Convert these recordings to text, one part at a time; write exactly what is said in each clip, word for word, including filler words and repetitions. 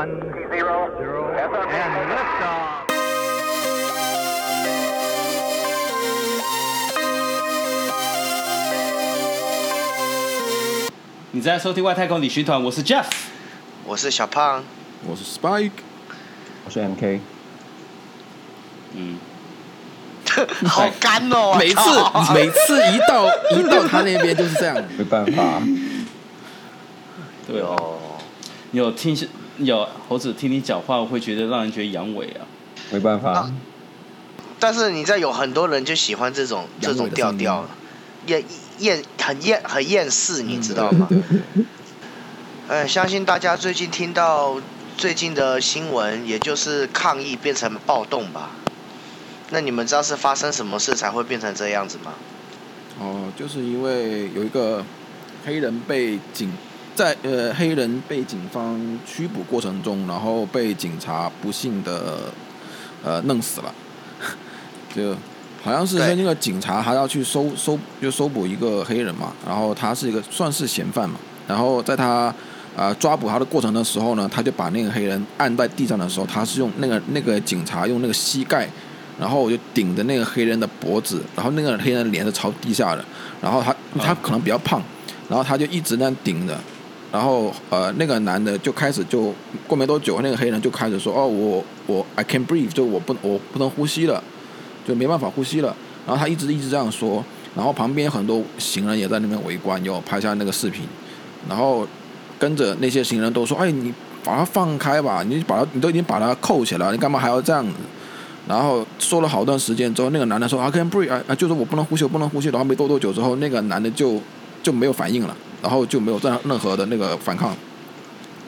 one zero zero and liftoff.你在收听外太空旅行团，我是 Jeff， 我是小胖，我是 Spike， 我是 M K。嗯，好干哦！每次每次一到一到他那边就是这样，没办法。对哦，有听有猴子听你讲话，我会觉得让人觉得阳痿啊，没办法。啊、但是你知道有很多人就喜欢这种这种调调，也。厌很厌很厌世，你知道吗？呃，相信大家最近听到最近的新闻，也就是抗议变成暴动吧。那你们知道是发生什么事才会变成这样子吗？哦，就是因为有一个黑人被警在呃黑人被警方拘捕过程中，然后被警察不幸的呃弄死了，就。好像是那个警察还要去搜搜就搜捕一个黑人嘛，然后他是一个算是嫌犯嘛，然后在他、呃、抓捕他的过程的时候呢，他就把那个黑人按在地上的时候，他是用那个那个警察用那个膝盖，然后就顶着那个黑人的脖子，然后那个黑人脸是朝地下的，然后他他可能比较胖，然后他就一直那样顶着，然后呃那个男的就开始就过没多久，那个黑人就开始说哦我我 I can't breathe 就我不我不能呼吸了。就没办法呼吸了，然后他一直一直这样说，然后旁边很多行人也在那边围观，有拍下那个视频，然后跟着那些行人都说：“哎，你把他放开吧，你把他，你都已经把他扣起来了，你干嘛还要这样子？”然后说了好段时间之后，那个男的说 ：“I can't breathe， 啊，就是我不能呼吸，我不能呼吸。”然后没多多久之后，那个男的就就没有反应了，然后就没有任何的那个反抗。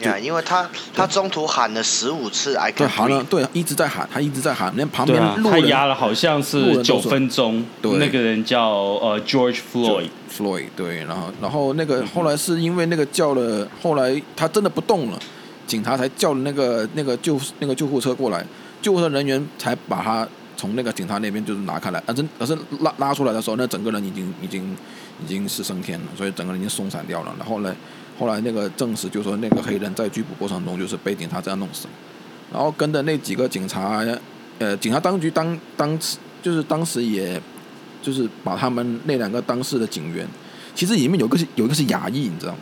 Yeah, 因为他他中途喊了十五次 ，I can breathe， 对，一直在喊，他一直在喊，那旁边路人、啊、他压了好像是九分钟，对，那个人叫呃 George Floyd，Floyd Floyd, 对，然后然后那个后来是因为那个叫了，后来他真的不动了，警察才叫了那个那个救那个救护车过来，救护车人员才把他从那个警察那边就是拿开来，但是但是拉拉出来的时候，那整个人已经已经已经是升天了，所以整个人已经松散掉了，然后呢。后来那个证实就是说那个黑人在拘捕过程中就是被警察这样弄死了，然后跟着那几个警察，呃，警察当局当当就是当时也就是把他们那两个当事的警员，其实里面有个是有一个是亚裔，你知道吗？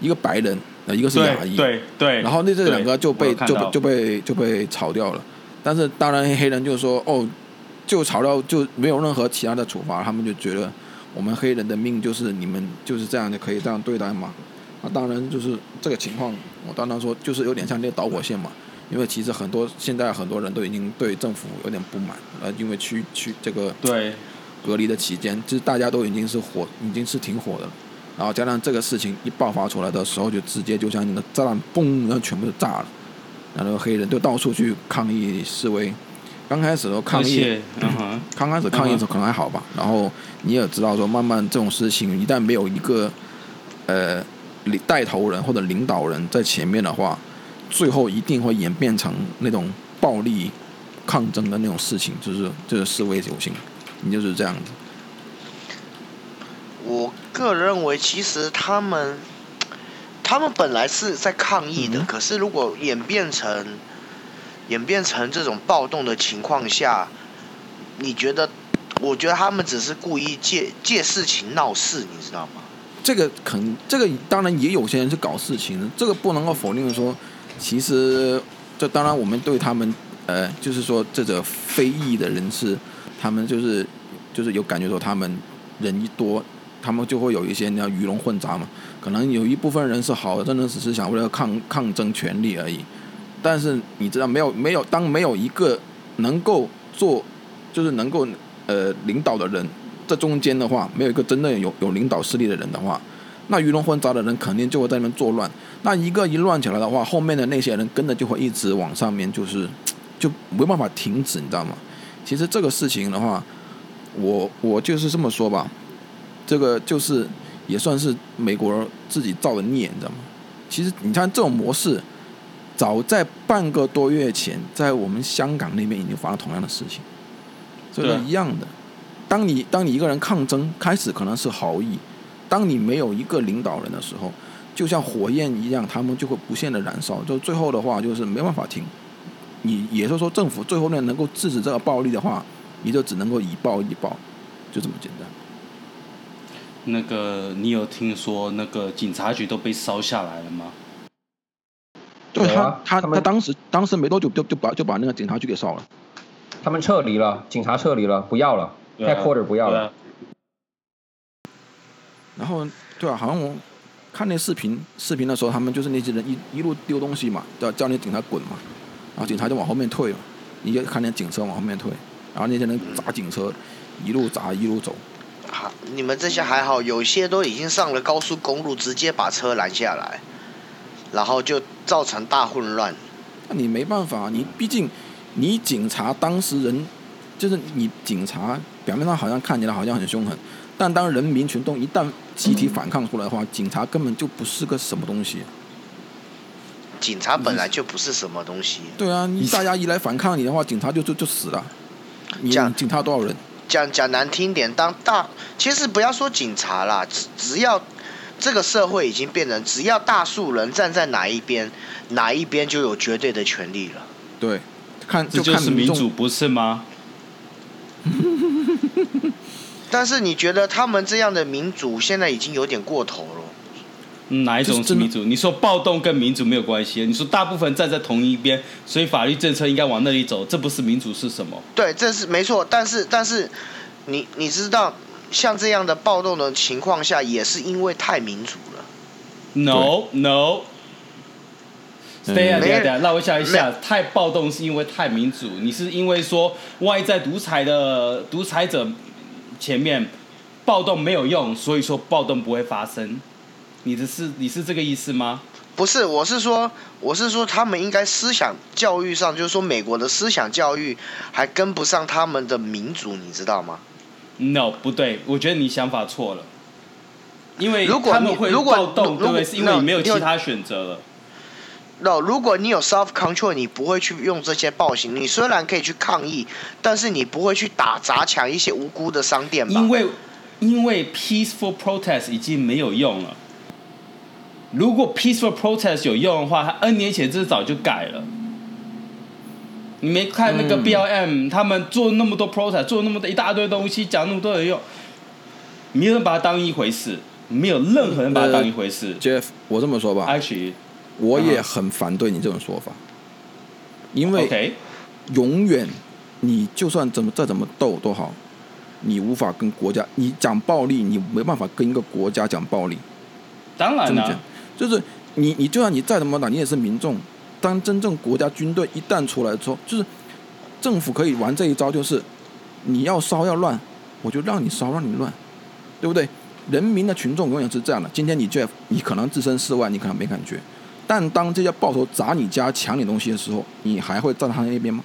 一个白人，呃，一个是亚裔，对 对, 对。然后那这两个就被就被就被就被炒掉了，但是当然黑人就说哦，就炒掉就没有任何其他的处罚，他们就觉得我们黑人的命就是你们就是这样就可以这样对待嘛。那当然就是这个情况，我当然说就是有点像那个导火线嘛，因为其实很多现在很多人都已经对政府有点不满，呃，因为去去这个对隔离的期间，就是大家都已经是火，已经是挺火的了，然后加上这个事情一爆发出来的时候，就直接就像那个炸弹嘣，然后全部都炸了，然后黑人就到处去抗议示威。刚开始的时候抗议，嗯、刚开始抗议的时候可能还好吧，然后你也知道说，慢慢这种事情一旦没有一个呃。带头人或者领导人在前面的话，最后一定会演变成那种暴力抗争的那种事情，就是就是示威游行，你就是这样子。我个人认为，其实他们他们本来是在抗议的，嗯、可是如果演变成演变成这种暴动的情况下，你觉得？我觉得他们只是故意借借事情闹事，你知道吗？这个肯，这个当然也有些人是搞事情的，这个不能够否定说，其实这当然我们对他们，呃，就是说这个非裔的人士，他们就是就是有感觉说他们人一多，他们就会有一些你要鱼龙混杂嘛，可能有一部分人是好，真的只是想为了抗抗争权利而已，但是你知道没有没有当没有一个能够做就是能够呃领导的人。这中间的话，没有一个真正有有领导势力的人的话，那鱼龙混杂的人肯定就会在那边作乱。那一个一乱起来的话，后面的那些人跟着就会一直往上面，就是就没办法停止，你知道吗？其实这个事情的话，我我就是这么说吧，这个就是也算是美国人自己造的孽，你知道吗？其实你看这种模式，早在半个多月前，在我们香港那边已经发生同样的事情，所以一样的。当你当你一个人抗争，开始可能是好意，当你没有一个领导人的时候，就像火焰一样，他们就会不限的燃烧，就最后的话就是没办法停。你也就是说政府最后面能够制止这个暴力的话，你就只能够以暴易暴，就这么简单。那个你有听说那个警察局都被烧下来了吗？对，他他 他, 他当时当时没多久就就把就把那个警察局给烧了，他们撤离了，警察撤离了，不要了，headquarter不要了。然后对啊，好像我看那视频视频的时候，他们就是那些人一一路丢东西嘛，叫叫那警察滚嘛，然后警察就往后面退嘛，你就看那警车往后面退，然后那些人砸警车，一路砸一路走。啊、你们这些还好，有些都已经上了高速公路，直接把车拦下来，然后就造成大混乱。那你没办法，你毕竟你警察当事人，就是你警察表面上好像看起来好像很凶狠，但当人民群众一旦集体反抗出来的话，警察根本就不是个什么东西。警察本来就不是什么东西。对啊，你大家一来反抗你的话，警察就就就死了。你警察多少人？讲讲难听点，当大其实不要说警察啦，只只要这个社会已经变成，只要大数人站在哪一边，哪一边就有绝对的权利了。对，看就看这就是民主，不是吗？但是你觉得他们这样的民主现在已经有点过头了？嗯、哪一种是民主？你说暴动跟民主没有关系，你说大部分站在同一边，所以法律政策应该往那里走，这不是民主是什么？对，这是没错。但是但是你你知道，像这样的暴动的情况下，也是因为太民主了。No no， 对呀对呀对呀，让我想一下，太暴动是因为太民主，你是因为说外在独裁的独裁者前面暴动没有用，所以说暴动不会发生。你的是你是这个意思吗？不是，我是说，我是说，他们应该思想教育上，就是说美国的思想教育还跟不上他们的民主，你知道吗 ？No， 不对，我觉得你想法错了，因为他们会暴动，对不对？是因为你没有其他选择了。No， 如果你有 self control， 你不会去用这些暴行。你虽然可以去抗议，但是你不会去打砸抢一些无辜的商店吧？因为因为 peaceful protest 已经没有用了。如果 peaceful protest 有用的话，他 N 年前这早就改了。你没看那个 B L M、嗯、他们做那么多 protest， 做那么多一大堆东西，讲那么多的用，没有人把它当一回事，没有任何人把它当一回事。呃、Jeff， 我这么说吧， Actually， 我也很反对你这种说法，嗯、因为永远你就算怎么再怎么斗都好，你无法跟国家，你讲暴力，你没办法跟一个国家讲暴力。当然了、啊。就是你，你就算你再怎么打，你也是民众。当真正国家军队一旦出来之后，就是政府可以玩这一招，就是你要骚要乱，我就让你骚让你乱，对不对？人民的群众永远是这样的。今天你 Jeff， 你可能置身事外，你可能没感觉，但当这些暴徒砸你家、抢你东西的时候，你还会站在他那边吗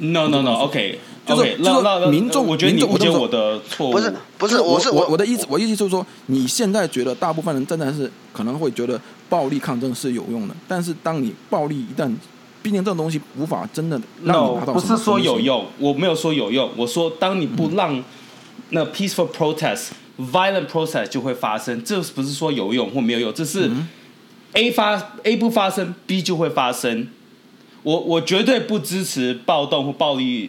？No No No，OK， 就是就是民众，我觉得你误解我的错误。不是不是，我是我我的意思，我意思就是说，你现在觉得大部分人真的是。可能会觉得暴力抗争是有用的，但是当你暴力一旦，毕竟这种东西无法真的让你达到什么。No， 不是说有用，我没有说有用，我说当你不让那 peaceful protest、嗯、violent protest 就会发生，这不是说有用或没有用，这是 A 发 A 不发生 ，B 就会发生。我我绝对不支持暴动或暴力，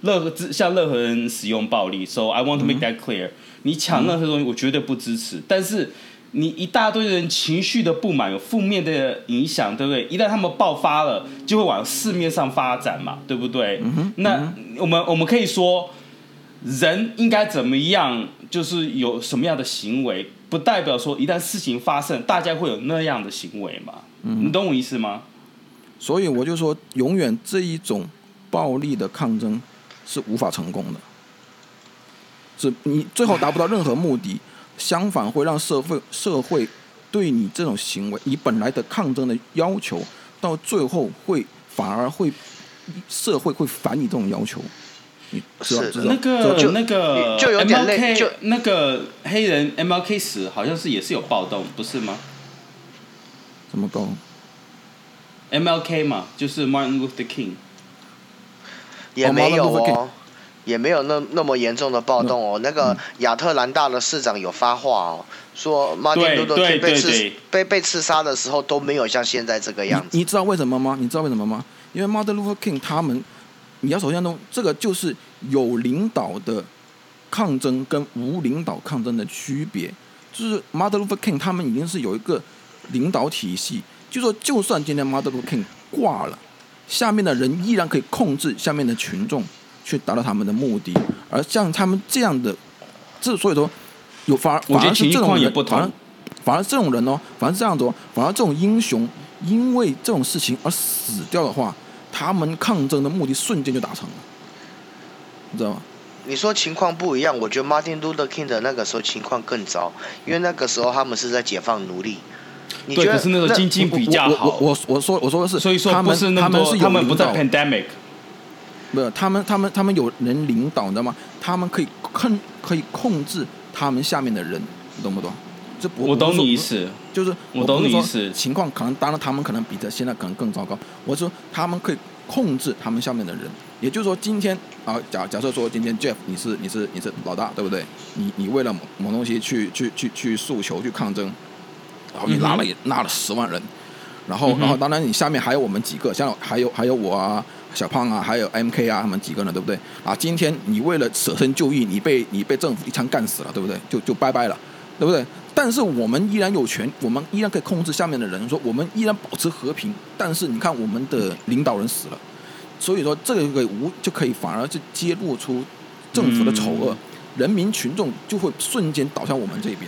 任向任何人使用暴力。So I want to make that clear、嗯。你抢任何东西，我绝对不支持，但是。你一大堆人情绪的不满有负面的影响，对不对？一旦他们爆发了，就会往市面上发展嘛，对不对？嗯、那、嗯、我们我们可以说，人应该怎么样，就是有什么样的行为，不代表说一旦事情发生，大家会有那样的行为嘛？嗯、你懂我意思吗？所以我就说，永远这一种暴力的抗争是无法成功的，是你最后达不到任何目的。相反会让社会社会对你这种行为，你本来的抗争的要求，到最后会反而会社会会反你这种要求。你知道知道那个就那个就有点累， M L K 那个黑人 M L K 死好像是也是有暴动，不是吗？怎么暴动 ？M L K 嘛，就是 Martin Luther King。也没有哦。也没有那那么严重的暴动哦。嗯、那个亚特兰大的市长有发话哦，说马丁路德金被刺被被刺杀的时候都没有像现在这个样子。你, 你知道为什么吗？你知道为什么吗？因为 Martin Luther King 他们，你要首先弄这个就是有领导的抗争跟无领导抗争的区别，就是 Martin Luther King 他们已经是有一个领导体系，就说就算今天 Martin Luther King 挂了，下面的人依然可以控制下面的群众去达到他们的目的，而像他们这样的，这所以说有反反而是这种人，反而反而这种人哦，反而是这样子哦，反而这种英雄。因为这种事情而死掉的话，他们抗争的目的瞬间就达成了，你知道吗？你说情况不一样，我觉得 Martin Luther King 的那个时候情况更糟，因为那个时候他们是在解放奴隶。你觉得对，可是那个经济比较好。我 我, 我说我说的是，所以说不是那么多，他们不在 pandemic。不是，他们他们他们有人领导，你知道吗？他们可以控可以控制他们下面的人，你懂不懂？我懂你意思，就是我懂你意思。情况可能当然他们可能比这现在可能更糟糕。我说他们可以控制他们下面的人，也就是说今天啊，假假设说今天 Jeff 你是你是你是老大，对不对？你你为了某某东西去去去去诉求去抗争，然后你拉了也拉了十万人，然后然后当然你下面还有我们几个，像还有还有我啊小胖啊还有 M K 啊他们几个呢，对不对？啊，今天你为了舍身就义，你被你被政府一枪干死了，对不对？就就拜拜了，对不对？但是我们依然有权，我们依然可以控制下面的人，说我们依然保持和平。但是你看，我们的领导人死了，所以说这个无就可以反而是揭露出政府的丑恶，嗯、人民群众就会瞬间倒向我们这边，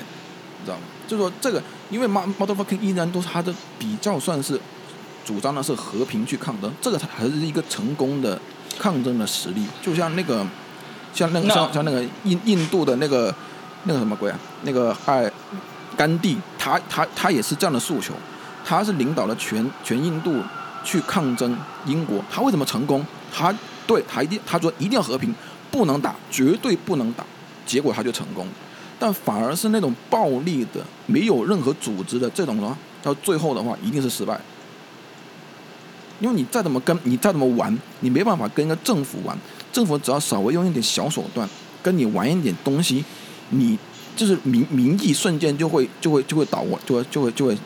你知道吗？就是说这个，因为 Motherfucking 依然都是他的比较算是主张的是和平去抗争，这个还是一个成功的抗争的实例。就像那个，像那个 像, 像那个印印度的那个。那个什么鬼啊？那个哎，甘地，他他他也是这样的诉求，他是领导了全全印度去抗争英国，他为什么成功？他对他一定他说一定要和平，不能打，绝对不能打，结果他就成功。但反而是那种暴力的、没有任何组织的这种的话，到最后的话一定是失败，因为你再怎么跟你再怎么玩，你没办法跟一个政府玩，政府只要稍微用一点小手段跟你玩一点东西。你就是民民意瞬间就会就会就会倒，就会就会就会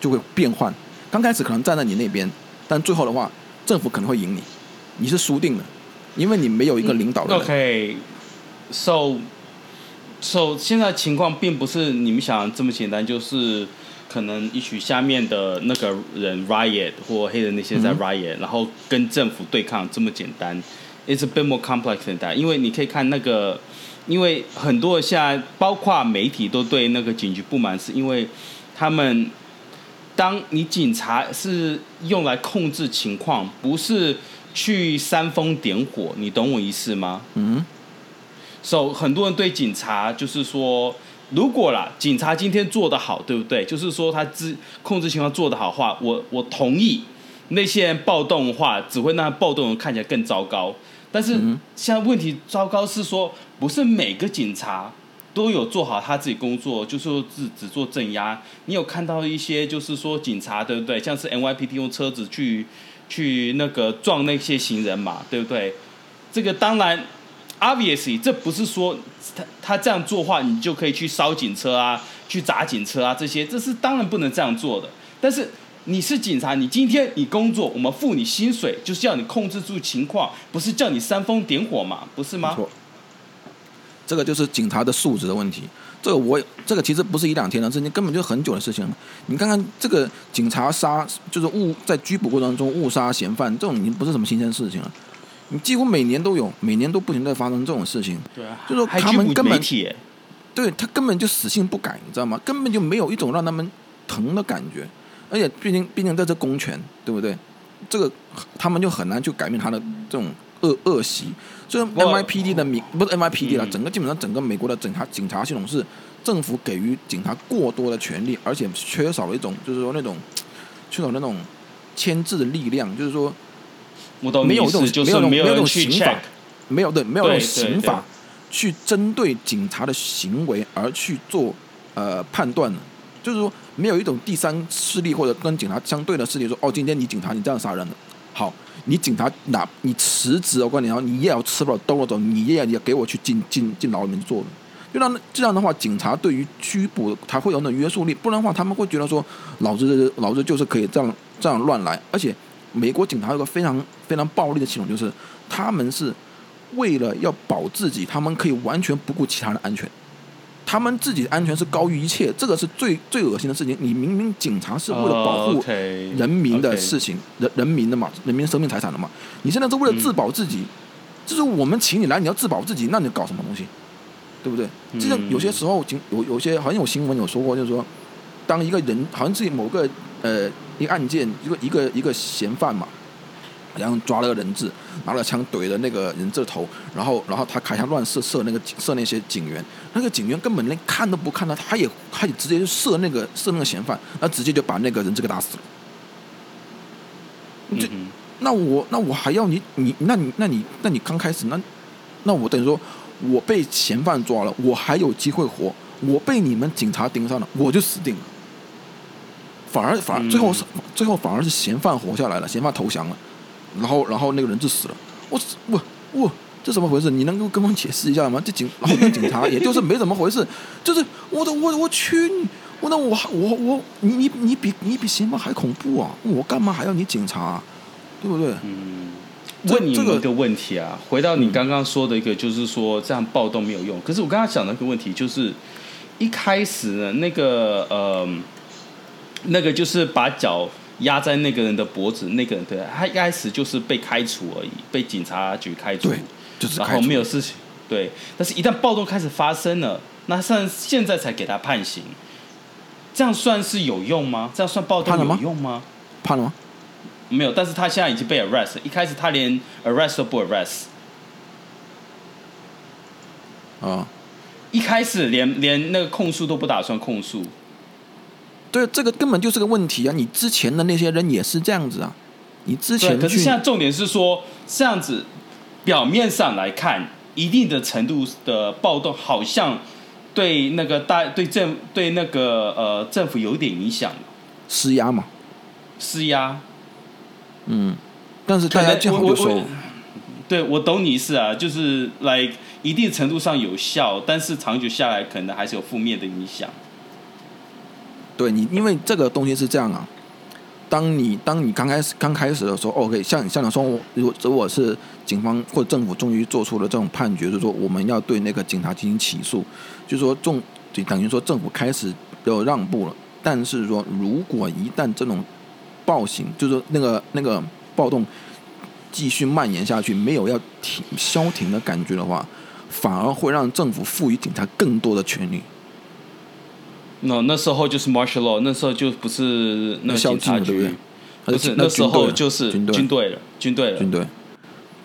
就会变换。刚开始可能站在你那边，但最后的话，政府可能会赢你，你是输定了，因为你没有一个领导人。OK， so so 现在情况并不是你们想的这么简单，就是可能一群下面的那个人 riot 或黑人那些在 riot，、嗯、然后跟政府对抗这么简单。It's a bit more complex than that， 因为你可以看那个。因为很多现在包括媒体都对那个警局不满，是因为他们当你警察是用来控制情况，不是去煽风点火，你懂我意思吗？嗯。So 很多人对警察就是说，如果啦，警察今天做得好，对不对？就是说他控制情况做得好的话，我我同意那些人暴动的话，只会让暴动人看起来更糟糕。但是现在问题糟糕是说，不是每个警察都有做好他自己工作，就是说只只做镇压。你有看到一些就是说警察对不对？像是 N Y P D 用车子去去那个撞那些行人嘛，对不对？这个当然 ，obviously 这不是说他他这样做的话，你就可以去烧警车啊，去砸警车啊这些，这是当然不能这样做的。但是。你是警察，你今天你工作，我们付你薪水，就是要你控制住情况，不是叫你煽风点火嘛，不是吗？这个就是警察的素质的问题。这个我这个其实不是一两天的事情，根本就很久的事情了。你看看这个警察杀，就是误在拘捕过程中误杀嫌犯，这种已经不是什么新鲜事情了。你几乎每年都有，每年都不停在发生这种事情。对啊，就是说他们根本，对他根本就死性不改，你知道吗？根本就没有一种让他们疼的感觉。而且毕竟毕竟在这公权，对不对？这个他们就很难去改变他的这种恶恶习。所以 N Y P D 的名不是 N Y P D 了、嗯，整个基本上整个美国的警察警察系统是政府给予警察过多的权利，而且缺少了一种就是说那种缺少那种牵制的力量，就是说没有一种、就是、没有那种刑法，没有对没有那种刑法去针对警察的行为而去做呃判断，就是说。没有一种第三势力或者跟警察相对的势力说，哦，今天你警察你这样杀人了，好，你警察哪你辞职哦，关你，然后你也要吃不了兜着走，你也要也给我去进进进牢里面去做。就让这样的话，警察对于拘捕才会有那约束力，不然的话他们会觉得说，老子老子就是可以这样这样乱来。而且美国警察有个非常非常暴力的系统，就是他们是为了要保自己，他们可以完全不顾其他人的安全，他们自己的安全是高于一切，这个是最最恶心的事情。你明明警察是为了保护人民的事情， oh, okay, okay. 人, 人民的嘛，人民生命财产的嘛，你现在是为了自保自己，就、嗯、是我们请你来，你要自保自己，那你搞什么东西？对不对？就像有些时候，有有些好像有新闻有说过，就是说，当一个人好像是某个呃一个案件，一个一个一个嫌犯嘛，然后抓了个人质，拿了枪怼了那个人质的头，然后然后他开枪乱射射那个射那些警员，那个警员根本连看都不看他，他也他也直接就射那个射那个嫌犯，那直接就把那个人质给打死了。嗯嗯那我那我还要你你那你那你那你刚开始那那我等于说。我被嫌犯抓了，我还有机会活，我被你们警察盯上了，我就死定了。反而反而最后最后反而是嫌犯活下来了，嫌犯投降了，然后然后那个人就死了。我我我这怎么回事？你能够跟我解释一下吗？这警老那警察也就是没怎么回事，就是我的我我去，我那我我我你你你比你比嫌犯还恐怖啊！我干嘛还要你警察、啊？对不对？嗯。问你一个问题啊，回到你刚刚说的一个，就是说这样暴动没有用。可是我刚刚讲的一个问题，就是一开始呢，那个呃，那个就是把脚压在那个人的脖子，那个人的他一开始就是被开除而已，被警察局开除，对，就是开除，然后没有事情，对。但是一旦暴动开始发生了，那像现在才给他判刑，这样算是有用吗？这样算暴动有用吗？判了吗？没有，但是他现在已经被 arrest 了。一开始他连 arrest 都不 arrest， 啊，一开始连连那个控诉都不打算控诉。对，这个根本就是个问题啊！你之前的那些人也是这样子啊，你之前可是现在重点是说，这样子表面上来看，一定的程度的暴动好像对那个大对政对那个呃政府有一点影响，施压嘛，施压。嗯，但是大家见好就收。对，我懂你意思啊，就是来、like, 一定程度上有效，但是长久下来可能还是有负面的影响。对你，因为这个东西是这样啊，当你当你刚开始刚开始的时候 ，OK， 像像你说，如果如果是警方或政府终于做出了这种判决，就是说我们要对那个警察进行起诉，就是说重等于说政府开始有让步了，但是说如果一旦这种暴行就是那个那个暴动继续蔓延下去，没有要停消停的感觉的话，反而会让政府赋予警察更多的权利。那那时候就是 martial law， 那时候就不是那警察局，对不对？不是，那时候就是军队，军队了，军队了，军队。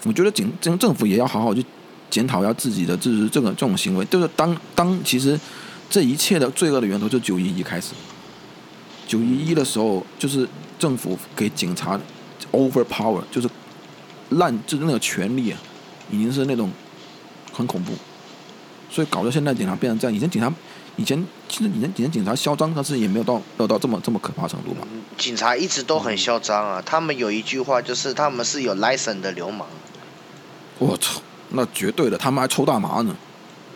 我觉得警政府也要好好去检讨一下自己的就是这个这种行为，就是当当其实这一切的罪恶的源头就九一一开始，九一一的时候就是。政府给警察 overpower， 就是滥，就是那个权力啊，已经是那种很恐怖，所以搞到现在警察变成这样。以前警察，以前其实以前以前警察嚣张，但是也没有到没有到这么这么可怕程度嘛。警察一直都很嚣张啊，他们有一句话就是他们是有 license 的流氓。我操，那绝对的，他们还抽大麻呢。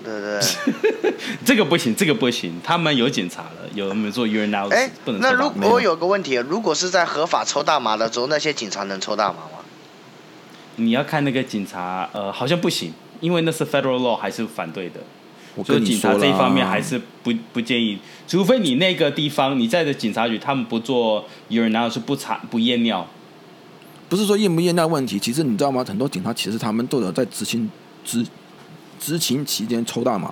对对，这个不行，这个不行，他们有检查了，有没有做 urine out？ 哎，不能抽大麻。那如果我有个问题，如果是在合法抽大麻的时候，那些警察能抽大麻吗？你要看那个警察，呃，好像不行，因为那是 federal law 还是反对的，我跟你说了，所以警察这一方面还是不不建议，除非你那个地方你在的警察局，他们不做 urine out， 是不查不验尿。不是说验不验尿问题，其实你知道吗？很多警察其实他们都有在执行执。执勤期间抽大麻，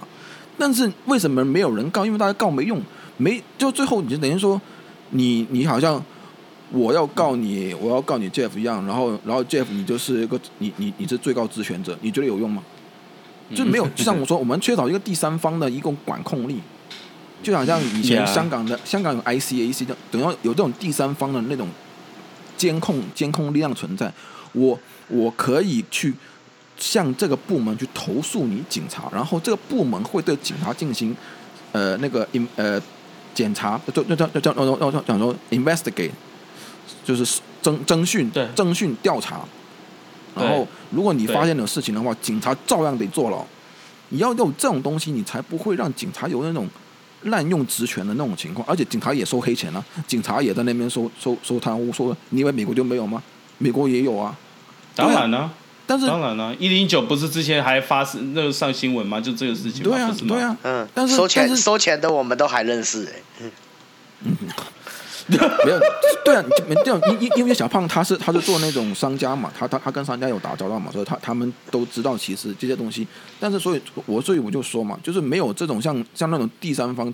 但是为什么没有人告？因为大家告没用，没就最后你就等于说，你你好像我要告你，我要告你 Jeff 一样，然后然后 Jeff 你就是一个你你你是最高知权者，你觉得有用吗？就没有，就像我说，我们缺少一个第三方的一个管控力，就好像以前香港的、yeah. 香港有 I C A C 的，等于有这种第三方的那种监控监控力量存在，我我可以去。向这个部门去投诉你警察，然后这个部门会对警察进行呃那个呃检查，就就就就就就就讲说 investigate， 就是征征讯、征讯调查。然后，如果你发现了事情的话，警察照样得坐牢。你要有这种东西，你才不会让警察有那种滥用职权的那种情况。而且警察也收黑钱啊，警察也在那边收收收贪污，说你以为美国就没有吗？美国也有啊，当然了、啊。但是当然了，一零九不是之前还发那个上新闻吗？就这个事情吗？对啊，对啊，嗯。但是收钱收钱的我们都还认识、欸、嗯。嗯没有，对啊，因因为小胖他是他是做那种商家嘛，他他他跟商家有打交道嘛，所以他他们都知道其实这些东西。但是所以我所以我就说嘛，就是没有这种像像那种第三方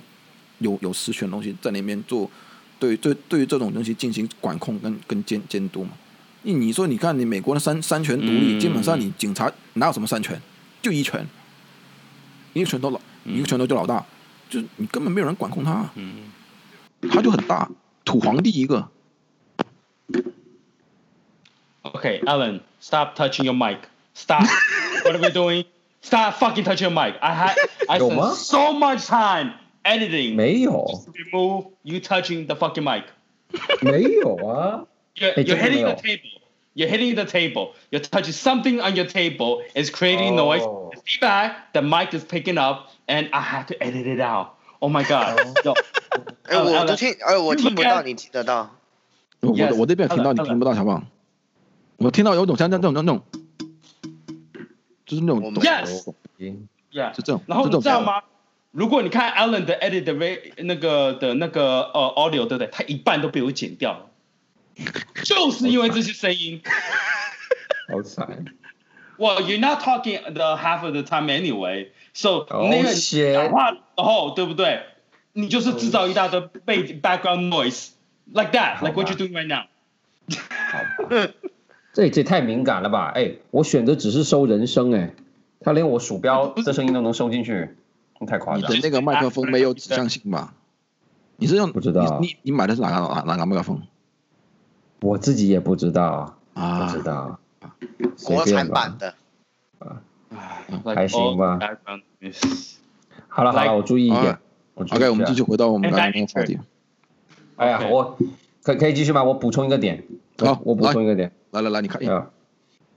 有有实权的东西在那边做，对对对于这种东西进行管控跟跟监监督嘛。你说你看你美国的三三权独立、嗯，基本上你警察哪有什么三权，就一权，一个拳头老一个拳头就老大，就你根本没有人管控他、啊，嗯，他就很大。土皇帝一个。Okay, Alan, stop touching your mic. Stop. What are we doing? Stop fucking touching your mic. I had I spent so much time editing. 没有。Just remove you touching the fucking mic. 没有啊。You're, you're hitting the table. You're hitting the table. You're touching something on your table. It's creating noise. The feedback, the mic is picking up, and I had to edit it out. Oh my god. Yo.哎，我都听，哎，我听不到，你听得到？我我这边听到，你听不到，小胖。我听到有种像这种那种，就是那种。Yes。Yeah。就这种。然后你知道吗？如果你看 Alan 的 edit 的那个的那个呃 audio， 对不对？他一半都被我剪掉了，就是因为这些声音。好惨。Well, you're not talking the half of the time anyway, so 那个讲话哦，对不对？你就是制造一大堆 background noise like that, like what you're doing right now. 好吧，这也太敏感了吧？哎，我选择只是收人声，哎，他连我鼠标这声音都能收进去，太夸张。你的那个麦克风没有指向性吧？你是用不知道？你你买的是哪个哪个麦克风？我自己也不知道啊，不知道，国产版的啊，还行吧。好了好了，我注意一点。OK， 我们继续回到我们刚才那个话题。哎呀，我可可以继续吗？我补充一个点。好，我补充一个点。来来来，你看一下。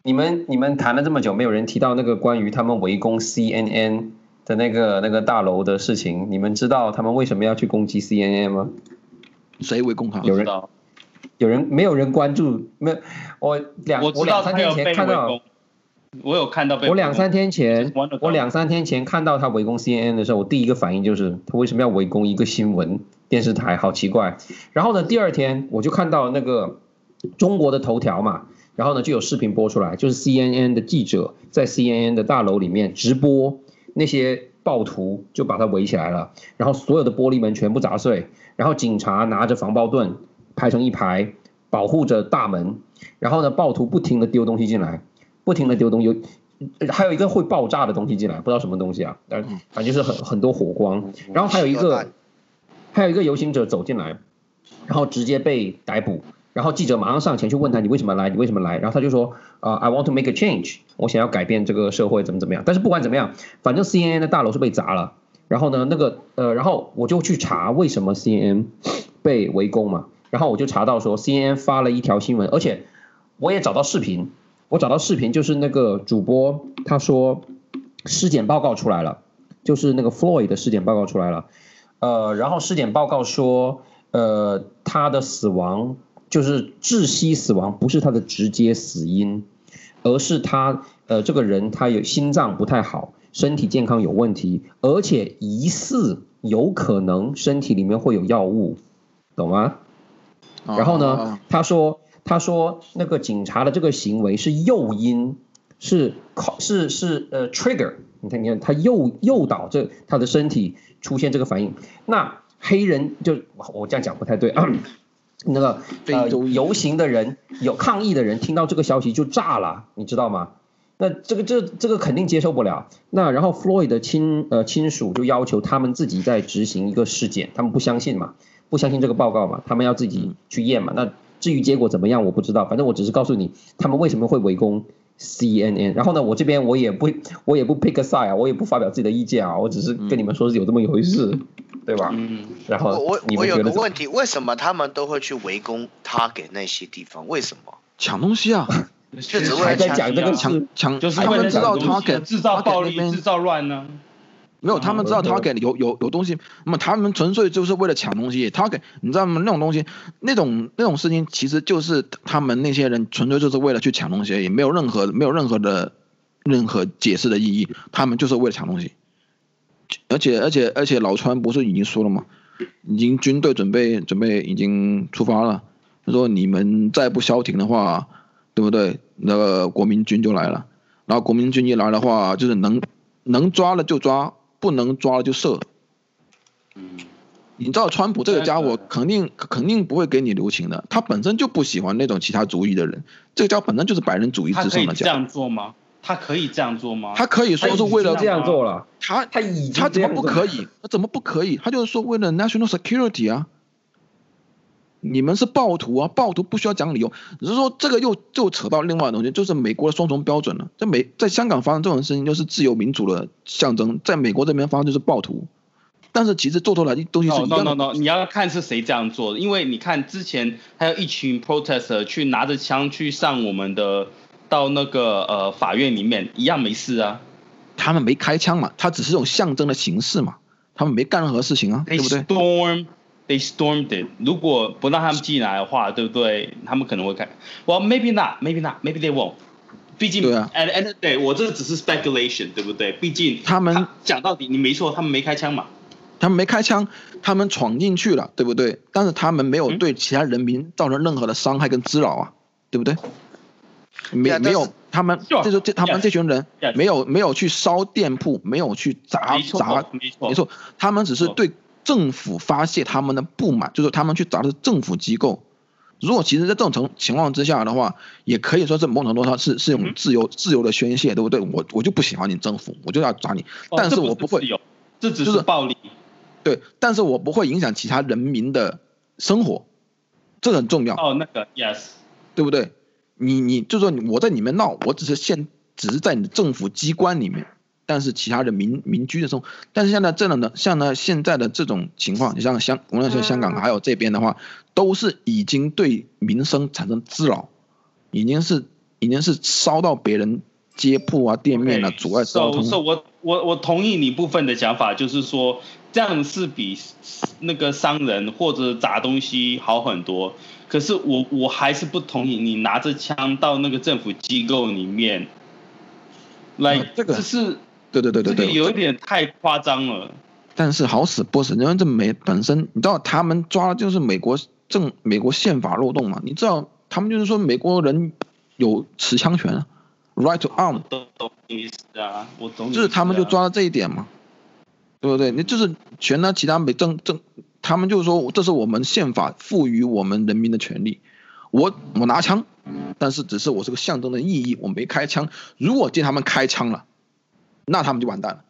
你们你们谈了这么久，没有人提到那个关于他们围攻 C N N 的那个那个大楼的事情。你们知道他们为什么要去攻击 C N N 吗？谁围攻他？有人？有人？没有人关注？没有。我两我两三天前看到。我有看到被我两三天前，我两三天前看到他围攻 C N N 的时候，我第一个反应就是他为什么要围攻一个新闻电视台，好奇怪。然后呢，第二天我就看到那个中国的头条嘛，然后呢就有视频播出来，就是 C N N 的记者在 C N N 的大楼里面直播，那些暴徒就把他围起来了，然后所有的玻璃门全部砸碎，然后警察拿着防爆盾排成一排保护着大门，然后呢暴徒不停的丢东西进来。不停的丢东西，还有一个会爆炸的东西进来，不知道什么东西啊，但反正就是很很多火光。然后还有一个，还有一个游行者走进来，然后直接被逮捕。然后记者马上上前去问他：“你为什么来？你为什么来？”然后他就说：“啊、呃、，I want to make a change， 我想要改变这个社会，怎么怎么样。”但是不管怎么样，反正 C N N 的大楼是被砸了。然后呢，那个呃，然后我就去查为什么 C N N 被围攻嘛。然后我就查到说 C N N 发了一条新闻，而且我也找到视频。我找到视频，就是那个主播他说尸检报告出来了，就是那个 Floyd 的尸检报告出来了，呃，然后尸检报告说，呃，他的死亡就是窒息死亡，不是他的直接死因，而是他呃这个人他有心脏不太好，身体健康有问题，而且疑似有可能身体里面会有药物，懂吗？然后呢，他说。他说，那个警察的这个行为是诱因，是是是呃 trigger， 你看你看他诱诱导这他的身体出现这个反应。那黑人就我这样讲不太对啊，那个呃游行的人有抗议的人听到这个消息就炸了，你知道吗？那这个这这个肯定接受不了。那然后 Floyd 的亲呃亲属就要求他们自己在执行一个尸检，他们不相信嘛，不相信这个报告嘛，他们要自己去验嘛。那至于结果怎么样我不知道，反正我只是告诉你他们为什么会围攻 C N N。 然后呢，我这边我也不我也不 pick a side 啊，我也不发表自己的意见啊，我只是跟你们说是有这么一回事。对吧？嗯。然后我我有个问题，为什么他们都会去围攻Target那些地方？为什么？抢东西啊！就只为了抢这个抢抢，就是他们知道Target制造暴力、制造乱呢。没有，他们知道 Target 有有有东西，那么他们纯粹就是为了抢东西。Target， 你知道吗？那种东西，那种那种事情，其实就是他们那些人纯粹就是为了去抢东西，也没有任何没有任何的任何解释的意义。他们就是为了抢东西，而且而且而且老川不是已经说了吗？已经军队准备准备已经出发了。他说你们再不消停的话，对不对？那个国民军就来了。然后国民军一来的话，就是能能抓了就抓。不能抓了就射，嗯，你知道川普这个家伙肯定肯定不会给你留情的，他本身就不喜欢那种其他族裔的人，这个家伙本身就是白人主义至上的家伙。他可以这样做吗？他可以这样做吗？他可以说是为了这样做了，他他已他怎么不可以？他怎么不可以？他就是说为了 national security 啊，你们是暴徒啊，暴徒不需要讲理由。只是说这个又又扯到另外的东西，就是美国的双重标准了。在美在香港发生这种事情，就是自由民主的象征；在美国这边发生就是暴徒。但是其实做出来的东西是一样的。No, no, no, no, 你要看是谁这样做的，因为你看之前还有一群 protester 去拿着枪去上我们的到那个呃法院里面，一样没事啊。他们没开枪嘛，他只是种象征的形式嘛，他们没干任何事情啊， They 对不对？ storm.They stormed it. 如果不让他们进来的话，对不对？他们可能会看。Well, maybe not, maybe not, maybe they won't. 毕竟，对啊。At the end of the day, 我这只是 speculation, 对不对？毕竟他们讲到底，你没错，他们没开枪嘛。他们没开枪，他们闯进去了，对不对？但是他们没有对其他人民造成任何的伤害跟滋扰啊，对不对？没没有，他们这这他们这群人没有没有去烧店铺，没有去砸砸，没错，他们只是对。政府发泄他们的不满，就是他们去砸的政府机构。如果其实在这种情况之下的话，也可以说是某种程度上是是用自由自由的宣泄，对不对？我我就不喜欢你政府，我就要砸你，但是我不会，哦、这, 不是这只是暴力、就是，对，但是我不会影响其他人民的生活，这很重要。哦，那个 yes， 对不对？你你就说我在里面闹，我只是现只是在你的政府机关里面。但是其他的民民居的生活，但是现在这种像呢现在的这种情况，你像香，无论是香港还有这边的话，都是已经对民生产生滋扰，已经是已经是烧到别人街铺啊、店面啊， okay, 阻碍交通。So, so 我我我同意你部分的讲法，就是说这样是比那个伤人或者砸东西好很多。可是我我还是不同意你拿着枪到那个政府机构里面来， like, 嗯，这个这是。对对对对对，这个有点太夸张了。但是好死不死，因为这美本身，你知道他们抓的就是美国正美国宪法漏洞嘛？你知道他们就是说美国人有持枪权啊 ，right to arm。我懂你意思啊，我懂你意思啊。就是他们就抓到这一点嘛，对不对？你就是全他其他美政政，他们就是说这是我们宪法赋予我们人民的权利。我我拿枪，但是只是我这个象征的意义，我没开枪。如果见他们开枪了。那他们就完蛋了。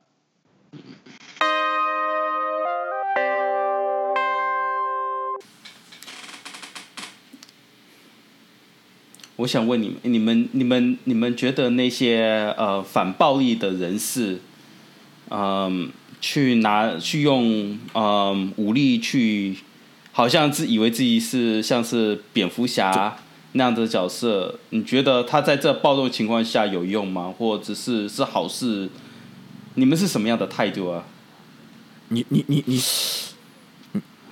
我想问你们，你们、你们、你们觉得那些呃反暴力的人士，嗯、呃，去拿去用嗯、呃、武力去，好像自以为自己是像是蝙蝠侠。那样的角色，你觉得他在这暴动情况下有用吗？或者是是好事？你们是什么样的态度啊？你你你你，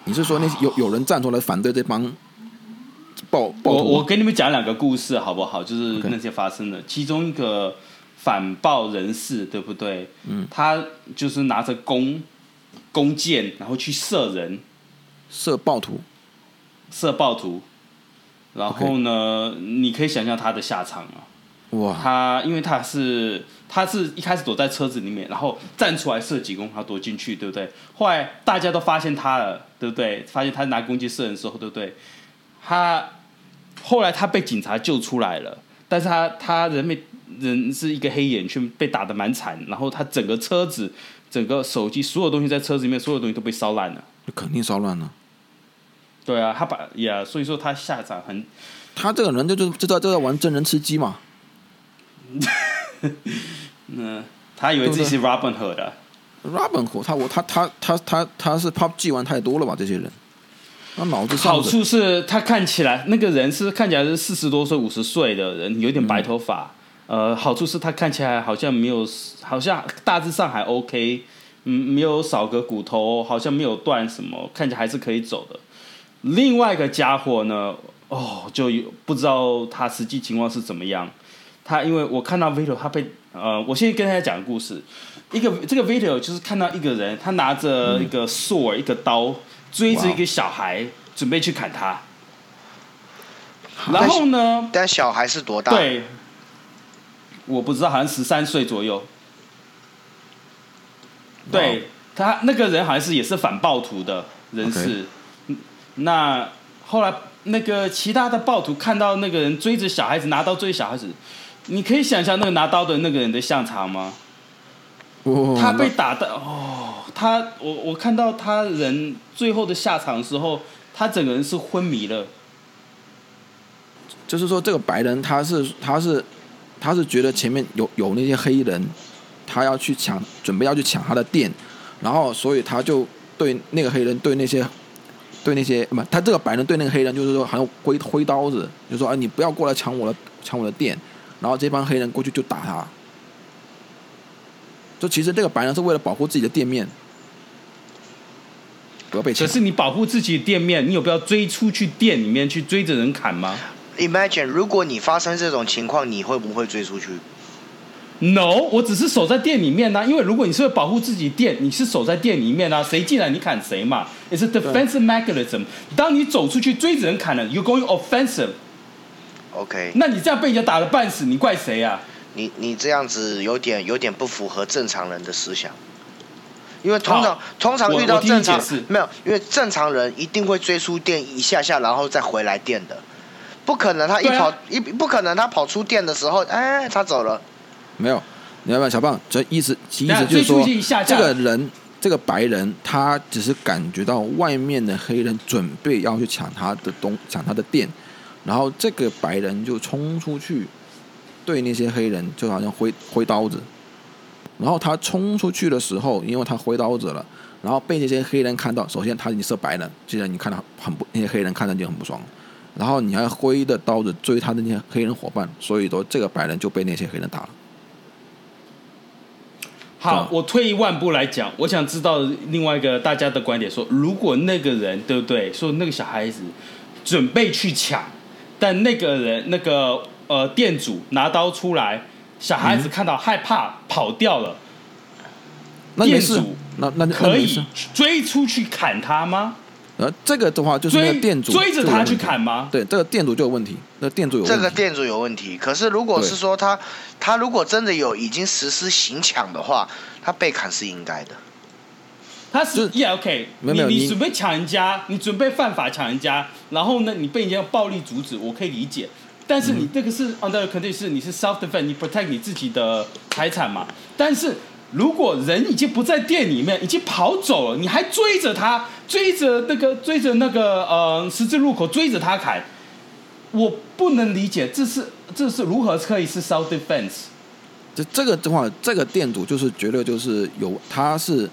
你是说那有有人站出来反对这帮暴暴徒？我我跟你们讲两个故事好不好？就是那些发生的， okay. 其中一个反暴人士，对不对？嗯，他就是拿着弓弓箭，然后去射人，射暴徒，射暴徒。然后呢， okay. 你可以想象他的下场啊！哇，他因为他是他是一开始躲在车子里面，然后站出来射几弓，他躲进去，对不对？后来大家都发现他了，对不对？发现他拿弓箭射人的时候，对不对？他后来他被警察救出来了，但是他他人被人是一个黑眼圈，被打得蛮惨，然后他整个车子、整个手机、所有东西在车子里面，所有东西都被烧烂了，肯定烧烂了。对啊，他把呀， yeah, 所以说他下场很，他这个人就就就在就在玩真人吃鸡嘛。嗯，他以为自己是 Robin Hood 的。Robinhood 他我他他他他他是 P U B G 玩太多了吧？这些人，那脑子好处是他看起来那个人是看起来是四十多岁、五十岁的人，有点白头发。嗯、呃，好处是他看起来好像没有，好像大致上还 OK， 嗯，没有少个骨头，好像没有断什么，看起来还是可以走的。另外一个家伙呢，哦，就不知道他实际情况是怎么样。他因为我看到 video， 他被呃，我先跟大家讲个故事。一个这个 video 就是看到一个人，他拿着一个 sword、嗯、一个刀追着一个小孩，准备去砍他。然后呢？但小孩是多大？对，我不知道，好像十三岁左右。对他那个人好像是也是反暴徒的人士。Okay. 那后来那个其他的暴徒看到那个人追着小孩子拿刀追小孩子。你可以想象那个拿刀的那个人的下场吗？哦、他被打到哦，他我我看到他人最后的下场的时候，他整个人是昏迷了。就是说，这个白人他是他是他是觉得前面有有那些黑人，他要去抢，准备要去抢他的店，然后所以他就对那个黑人对那些。对那些不，他这个白人对那个黑人就是说，好像挥挥刀子，就说、啊、你不要过来抢我的抢我的店。然后这帮黑人过去就打他，就其实这个白人是为了保护自己的店面，不要被抢。可是你保护自己的店面，你有必要追出去店里面去追着人砍吗 ？Imagine， 如果你发生这种情况，你会不会追出去 ？No， 我只是守在店里面呢、啊，因为如果你是为了保护自己店，你是守在店里面呢、啊，谁进来你砍谁嘛。It's a defensive mechanism。当你走出去追着人砍了 ，you're going offensive。Okay. 那你这样被人家打得半死，你怪谁啊？你你这样子有点有点不符合正常人的思想，因为通常通常遇到正常没有，因为正常人一定会追出店一下下，然后再回来店的，不可能他一跑、啊、一不可能他跑出店的时候，哎，他走了。没有，你要不要小棒？这意思其意思就是说，这个人这个白人他只是感觉到外面的黑人准备要去抢他的东抢他的店。然后这个白人就冲出去，对那些黑人就好像挥挥刀子。然后他冲出去的时候，因为他挥刀子了，然后被那些黑人看到。首先他已经是白人，既然你看到很不，那些黑人看到就很不爽。然后你还挥的刀子追他的那些黑人伙伴，所以说这个白人就被那些黑人打了。好，我退一万步来讲，我想知道另外一个大家的观点说，如果那个人对不对？说那个小孩子准备去抢。但那个人，那个呃店主拿刀出来，小孩子看到害怕、嗯、跑掉了。那店主那那可以追出去砍他吗？呃，这个的话就是那个店主 追, 追着他去砍吗？对，这个店主就有问题，那店主有问题这个店主有问题。可是如果是说他他如果真的有已经实施行抢的话，他被砍是应该的。他是 yeah OK， 你你准备抢人家，你准备犯法抢人家，然后呢，你被人家暴力阻止，我可以理解。但是你这个是 under condition， 你是 self defense， 你 protect 你自己的财产嘛。但是如果人已经不在店里面，已经跑走了，你还追着他，追着那个，追着那个呃十字路口追着他砍，我不能理解，这是这是如何可以是 self defense？ 这这个的话，这个店主就是绝对就是有，他是。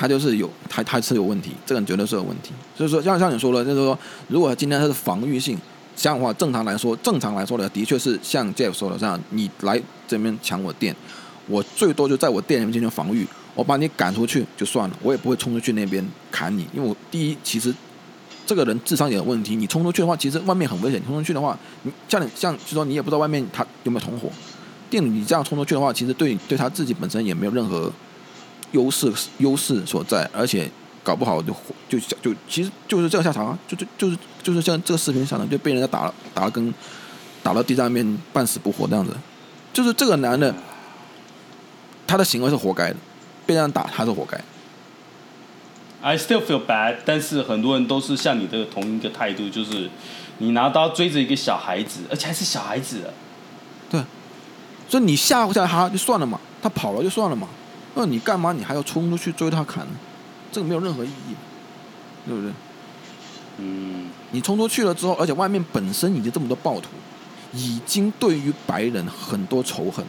他就是有，他他是有问题，这个人绝对是有问题。所以说，像像你说的，就是说，如果今天他是防御性，像的话，正常来说，正常来说的，的确是像 Jeff 说的这样，你来这边抢我店，我最多就在我店里面进行防御，我把你赶出去就算了，我也不会冲出去那边砍你，因为我第一，其实这个人智商也有问题，你冲出去的话，其实外面很危险，你冲出去的话，你像你像就说你也不知道外面他有没有同伙，店里你这样冲出去的话，其实对对他自己本身也没有任何。优势优势所在，而且搞不好就就就其实就是这个下场啊，就就就是就是像这个视频下场就被人家打了打了跟打到地上面半死不活这样子，就是这个男的他的行为是活该的，被人打他是活该。I still feel bad， 但是很多人都是像你的同一个态度，就是你拿刀追着一个小孩子，而且还是小孩子了，对，所以你吓唬一下他就算了嘛，他跑了就算了嘛。那你干嘛？你还要冲出去追他砍呢？这个没有任何意义，对不对？嗯，你冲出去了之后，而且外面本身已经这么多暴徒，已经对于白人很多仇恨，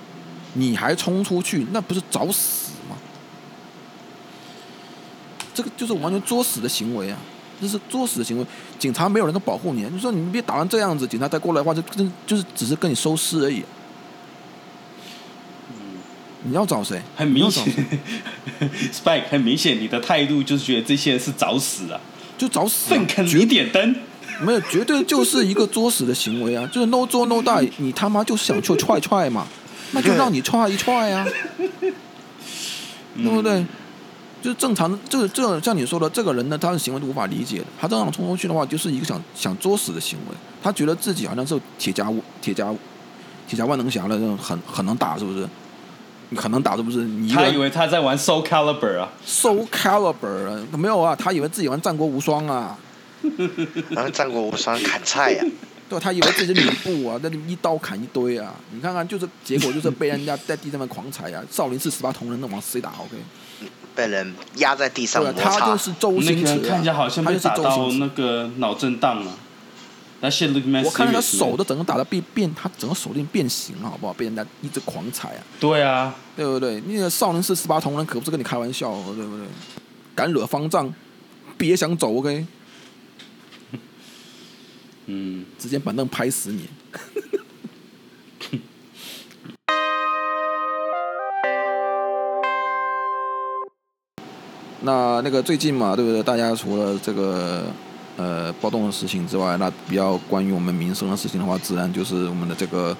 你还冲出去，那不是找死吗？这个就是完全作死的行为啊，这是作死的行为，警察没有人能保护你，你说你别打完这样子，警察再过来的话，就就是只是跟你收尸而已。你要找谁？很明显，Spike 很明显，你的态度就是觉得这些人是找死啊，就找死、啊，粪坑你点灯，没有，绝对就是一个作死的行为啊，就是 no 做 no die， 你他妈就是想去踹踹嘛，那就让你踹一踹啊，对不对？就是正常的，这这像你说的，这个人呢，他的行为都无法理解的，他这样冲过去的话，就是一个想想作死的行为，他觉得自己好像是铁甲铁甲铁甲万能侠了，很很能打，是不是？你很能打是不是？你他以为他在玩 Soul Calibur 啊 ，Soul Calibur 啊，没有啊，他以为自己玩战国无双啊，然后战国无双砍菜呀、啊，对，他以为自己是吕布啊，那一刀砍一堆啊，你看看就是结果就是被人家在地上面狂踩啊，少林寺十八铜人那往谁打 ？OK， 被人压在地上摩擦，他就是周星驰、啊，那个看起来好像被打到那个脑震荡了、啊。我看他手都整个打到变，他整个手都变形了，好不好？被人家一直狂踩啊！对啊，对不对？那个少林寺十八铜人可不是跟你开玩笑、哦，对不对？敢惹方丈，别想走 ，OK？ 嗯，直接板凳拍死你！那那个最近嘛，对不对？大家除了这个。呃，暴动的事情之外，那比较关于我们民生的事情的话，自然就是我们的这个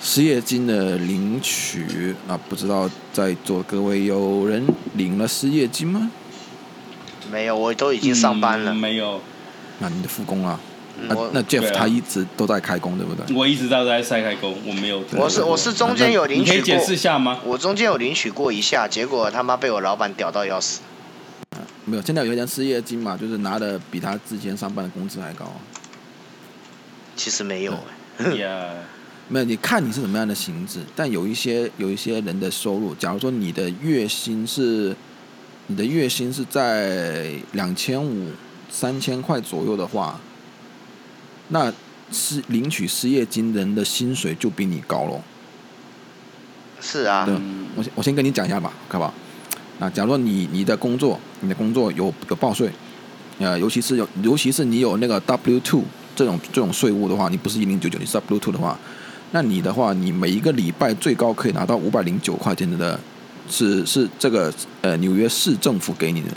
失业金的领取。那不知道在座各位有人领了失业金吗？没有，我都已经上班了。嗯、没有。那、啊、你的复工啊？嗯、啊那 Jeff 他一直都在开工，对不对？我一直都在开工，我没有。我是我是中间有领取过。你可以解释一下吗？我中间有领取过一下，结果他妈被我老板屌到要死。没有，现在有人失业金嘛，就是拿的比他之前上班的工资还高。其实没有，没有，你看你是什么样的薪资，但有一些有一些人的收入，假如说你的月薪是，你的月薪是在两千五、三千块左右的话，那是领取失业金人的薪水就比你高喽。是啊，我先我先跟你讲一下吧，好不好？啊，假如说你你的工作，你的工作有有报税，呃，尤其是有尤其是你有那个 W 二 这种这种税务的话，你不是一零九九，你是 W 二 的话，那你的话，你每一个礼拜最高可以拿到五百零九块钱的，是是这个呃纽约市政府给你的，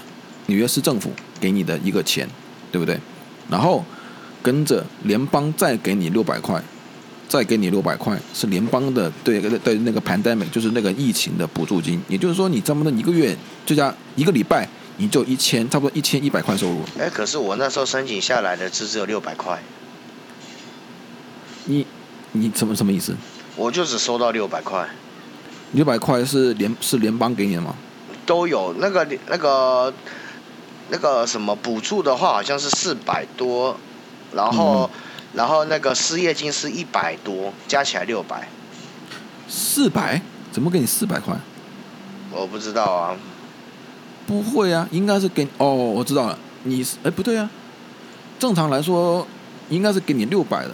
纽约市政府给你的一个钱，对不对？然后跟着联邦再给你六百块，再给你六百块，是联邦的对对那个 pandemic 就是那个疫情的补助金，也就是说你这么的一个月就加一个礼拜，你就一千差不多一千一百块收入。哎，可是我那时候申请下来的只有六百块。你你什么什么意思？我就只收到六百块。六百块是联是联邦给你的吗？都有那个那个那个什么补助的话，好像是四百多，然后。嗯然后那个失业金是一百多，加起来六百。四百？怎么给你四百块？我不知道啊。不会啊，应该是给哦，我知道了。你哎不对啊，正常来说应该是给你六百的。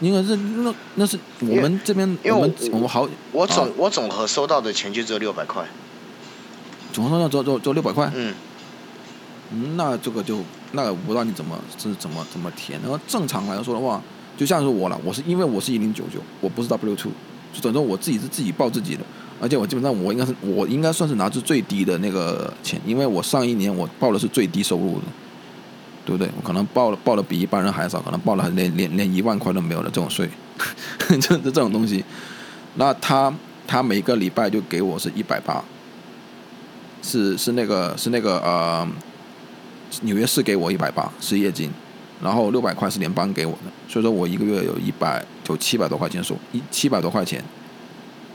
应该是那那是我们这边我们我们好我总、啊、我总和收到的钱就只有六百块。总和收到只有只有六百块？嗯。那这个就那我不知道你怎么是怎么怎么填。然后正常来说的话，就像是我了，我是因为我是一零九九，我不是 W 二， 就等于说我自己是自己报自己的，而且我基本上我应该是我应该算是拿出最低的那个钱，因为我上一年我报的是最低收入的，对不对？我可能报了报的比一般人还少，可能报了连连连一万块都没有的这种税，这这种东西。那他他每个礼拜就给我是一百八，是是那个是那个呃。纽约市给我一百八失业金，然后六百块是联邦给我的，所以说我一个月有一百有七百多块钱收一七百多块钱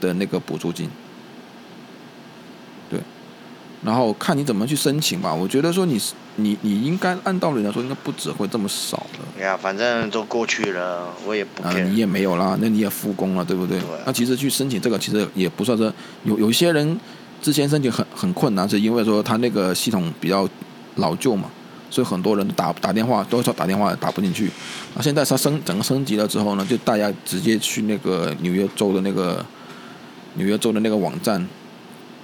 的那个补助金，对，然后看你怎么去申请吧。我觉得说你你你应该按道理来说应该不只会这么少的。呀，反正都过去了，我也不。啊，你也没有啦，那你也复工了，对不对？对啊。那其实去申请这个其实也不算是有有些人之前申请很很困难，是因为说他那个系统比较。老旧嘛，所以很多人打打电话都说打电话打不进去。那现在它升整个升级了之后呢，就大家直接去那个纽约州的那个纽约州的那个网站，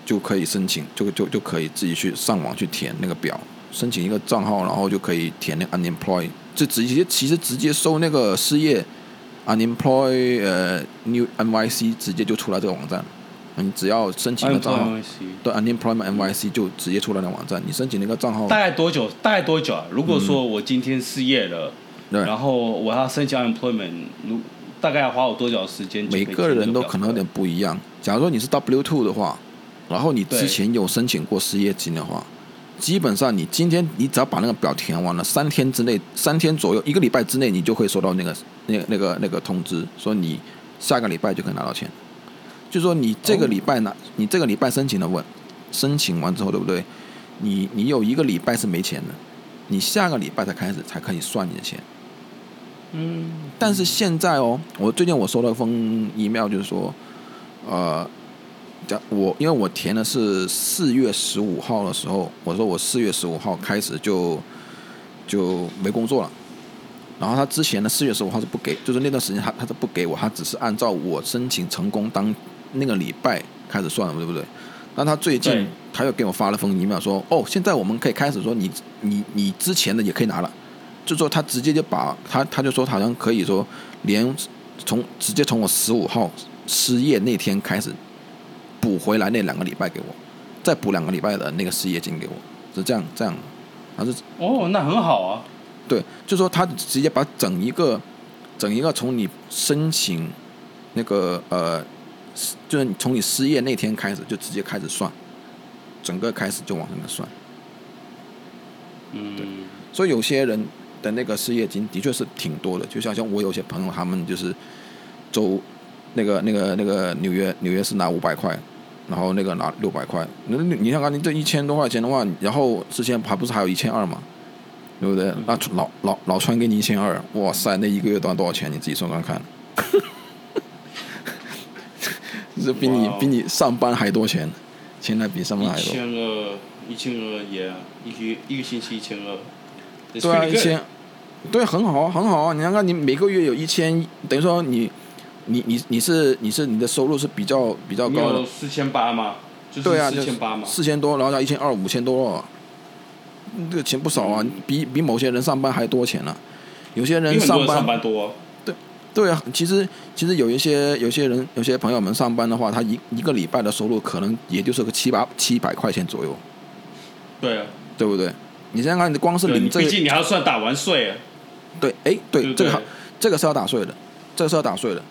就可以申请，就就就可以自己去上网去填那个表，申请一个账号，然后就可以填那个 unemployed， 就直接其实直接搜那个失业 unemployed、呃、new N Y C 直接就出来这个网站。你只要申请一个账号，对 unemployment N Y C 就直接出来的网站。你申请那个账号大概多久？大概多久啊？如果说我今天失业了，嗯、然后我要申请 unemployment， 大概要花我多久时间？每个人都可能有点不一样。假如说你是 W 二 的话，然后你之前有申请过失业金的话，基本上你今天你只要把那个表填完了，三天之内，三天左右，一个礼拜之内，你就会收到那个那个那个那个通知，说你下个礼拜就可以拿到钱。就是说你这个礼拜拿，你这个礼拜申请了问，申请完之后对不对？你你有一个礼拜是没钱的，你下个礼拜才开始才可以算你的钱。嗯。但是现在哦，我最近我收到一封 email， 就是说，呃，我因为我填的是四月十五号的时候，我说我四月十五号开始就就没工作了。然后他之前的四月十五号是不给，就是那段时间他他是不给我，他只是按照我申请成功当。那个礼拜开始算了，对不对？那他最近他又给我发了封 email 说，哦，现在我们可以开始说你你你之前的也可以拿了，就说他直接就把他他就说好像可以说连从直接从我十五号失业那天开始补回来那两个礼拜给我，再补两个礼拜的那个失业金给我，是这样这样。他是哦，那很好啊。对，就说他直接把整一个整一个从你申请那个呃。就是从你失业那天开始就直接开始算，整个开始就往上面算。嗯，对，所以有些人的那个失业金的确是挺多的，就像像我有些朋友，他们就是周那个那个那个纽约纽约是拿五百块，然后那个拿六百块，你想看你这一千多块钱的话，然后之前还不是还有一千二嘛，对不对？嗯、那老老老川给你一千二，哇塞，那一个月赚多少钱？你自己算算看。这比你、wow. 比你上班还多钱，现在比上班还多。一千二，一千二也一个一个星期一千二。对啊，一千，对，很好，很好啊！你看看，你每个月有一千，等于说你你你你是你是你的收入是比较比较高的。有四千八嘛？对啊，四千八嘛，四千多，然后加一千二，五千多了，这个钱不少啊！嗯、比比某些人上班还多钱呢、啊。有些人上班，上班多、啊。对啊，其实其实有一些有些人有些朋友们上班的话，他一一个礼拜的收入可能也就是个七八七百块钱左右。对啊，对不对？你想想看，你光是领这个，毕竟你还要算打完税啊。对，哎，对，对对这个这个是要打税的，这个是要打税的。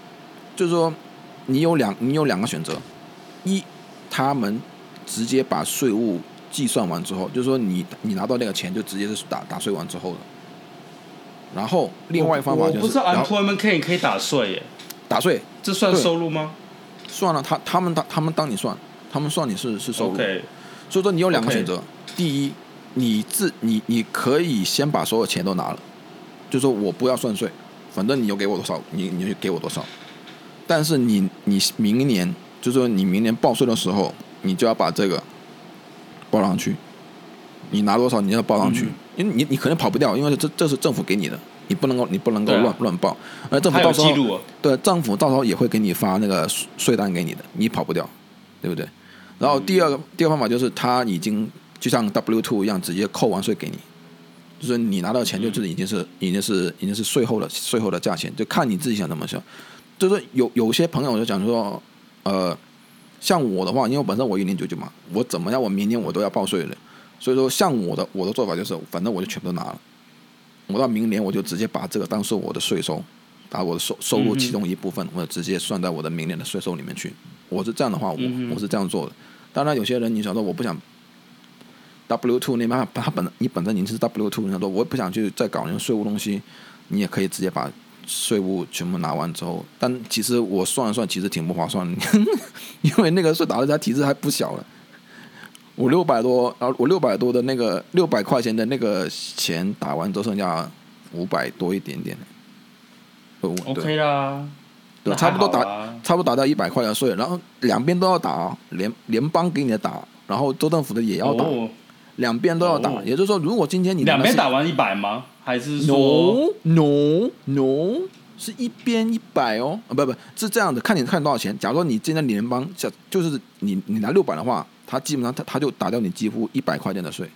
就是说，你有两你有两个选择，一，他们直接把税务计算完之后，就是说你你拿到那个钱就直接是打打税完之后的。然后另外一方法就是，我不知道 unemployment 可以可以打税耶，打税，这算收入吗？算了，他他们他们当你算，他们算你是是收入。Okay. 所以说你有两个选择， okay. 第一，你自你你可以先把所有钱都拿了，就说我不要算税，反正你有给我多少，你你就给我多少。但是你你明年，就说你明年报税的时候，你就要把这个报上去，你拿多少你要报上去。嗯，因为你你可能跑不掉，因为 这, 这是政府给你的，你不能够你不能够乱、啊、乱报，而政府到时候还有记录、啊、对，政府到时候也会给你发那个税单给你的，你跑不掉，对不对？然后第二个、嗯、第二个方法就是他已经就像 W 二 一样，直接扣完税给你，就是你拿到钱就是已经是、嗯、已经是已经是税后的税后的价钱，就看你自己想怎么想。就是有有些朋友就讲说，呃，像我的话，因为我本身我一年九九嘛，我怎么样我明年我都要报税的。所以说，像我的我的做法就是，反正我就全部都拿了，我到明年我就直接把这个当做我的税收，把我的收收入其中一部分，我直接算在我的明年的税收里面去。我是这样的话，我我是这样做的。当然，有些人你想说我不想 W 二 那边，他本你本身你是 W 二，他说我不想去再搞那种税务东西，你也可以直接把税务全部拿完之后。但其实我算了算，其实挺不划算的，因为那个税打到家其实还不小了。我六百多，然后我六百多的那个六百块钱的那个钱打完，都剩下五百多一点点。OK 啦，对，差不多打，差不多打到一百块的税，然后两边都要打，联联邦给你的打，然后州政府的也要打，哦、两边都要打。哦、也就是说，如果今天你两边打完一百吗？还是说 no no no 是一边一百哦？啊，不不，是这样的，看你看多少钱。假如说你今天联邦，就是你你拿六百的话。他基本上 他, 他就打掉你几乎一百块钱的税。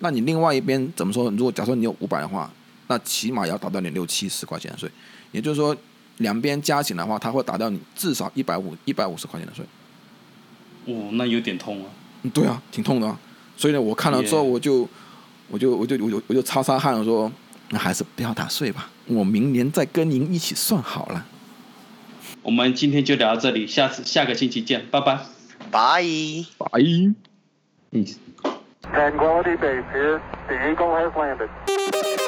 那你另外一边怎么说？如果假设你有五百的话，那起码也要打掉你六七十块钱的税。也就是说，两边加起来的话，他会打掉你至少一百五一百五十块钱的税。哦，那有点痛啊。对啊，挺痛的啊。所以呢，我看了之后我就、yeah. 我就我就我就我就擦擦汗了说，那还是不要打税吧，我明年再跟您一起算好了。我们今天就聊到这里，下次下个星期见，拜拜。拜拜。Tranquility Base here. The Eagle has landed.